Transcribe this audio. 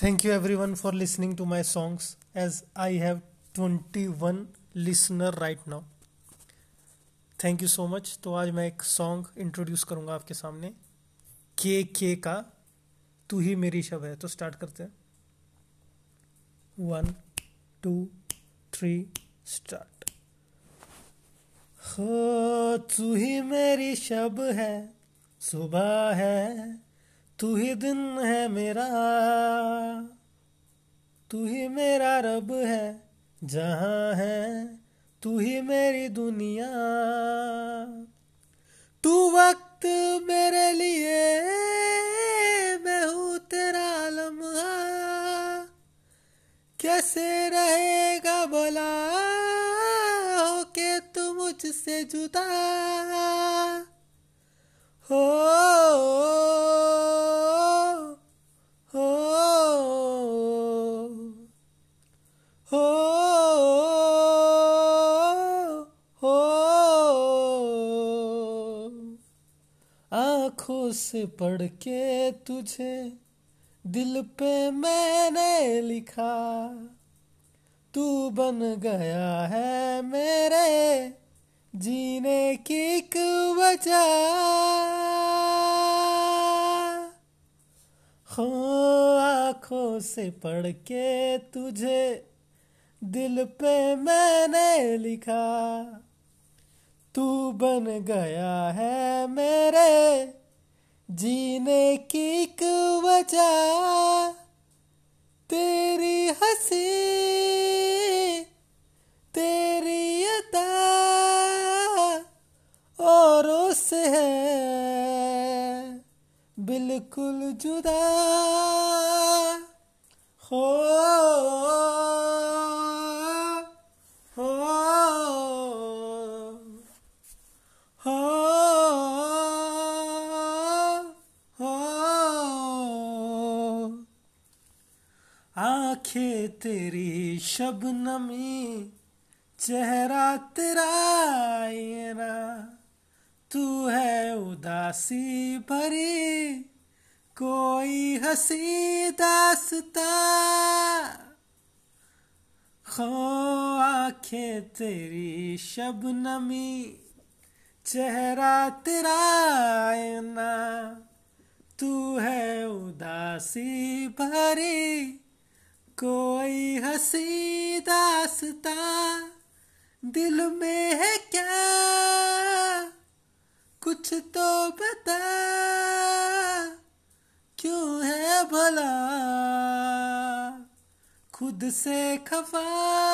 Thank you everyone for listening to my songs, as I have 21 listener right now. Thank you so much. तो आज मैं एक song introduce करूँगा आपके सामने, के का तू ही मेरी शब है. तो स्टार्ट करते हैं. 1 2 3 स्टार्ट. हो तू ही मेरी शब है, सुबह है, तू ही दिन है मेरा, तू ही मेरा रब है, जहाँ है तू ही मेरी दुनिया. तू वक्त मेरे लिए, मैं हूँ तेरा लम्हा, कैसे रहेगा भला होके तू मुझसे जुदा. हो आँखों से पढ़ के तुझे दिल पे मैंने लिखा, तू बन गया है मेरे जीने की एक वजह. हो आँखों से पढ़ के तुझे दिल पे मैंने लिखा, तू बन गया है मेरे जीने की एक वजह. तेरी हंसी, तेरी अता औरों से है बिल्कुल जुदा. हो आँखें तेरी शबनमी, चेहरा तेरा आईना, तू है उदासी भरी कोई हंसी दास्ता. खो आँखें तेरी शबनमी, चेहरा तेरा आईना, तू है उदासी भरी कोई हंसी दास्ता. दिल में है क्या, कुछ तो बता, क्यों है भला खुद से खफा.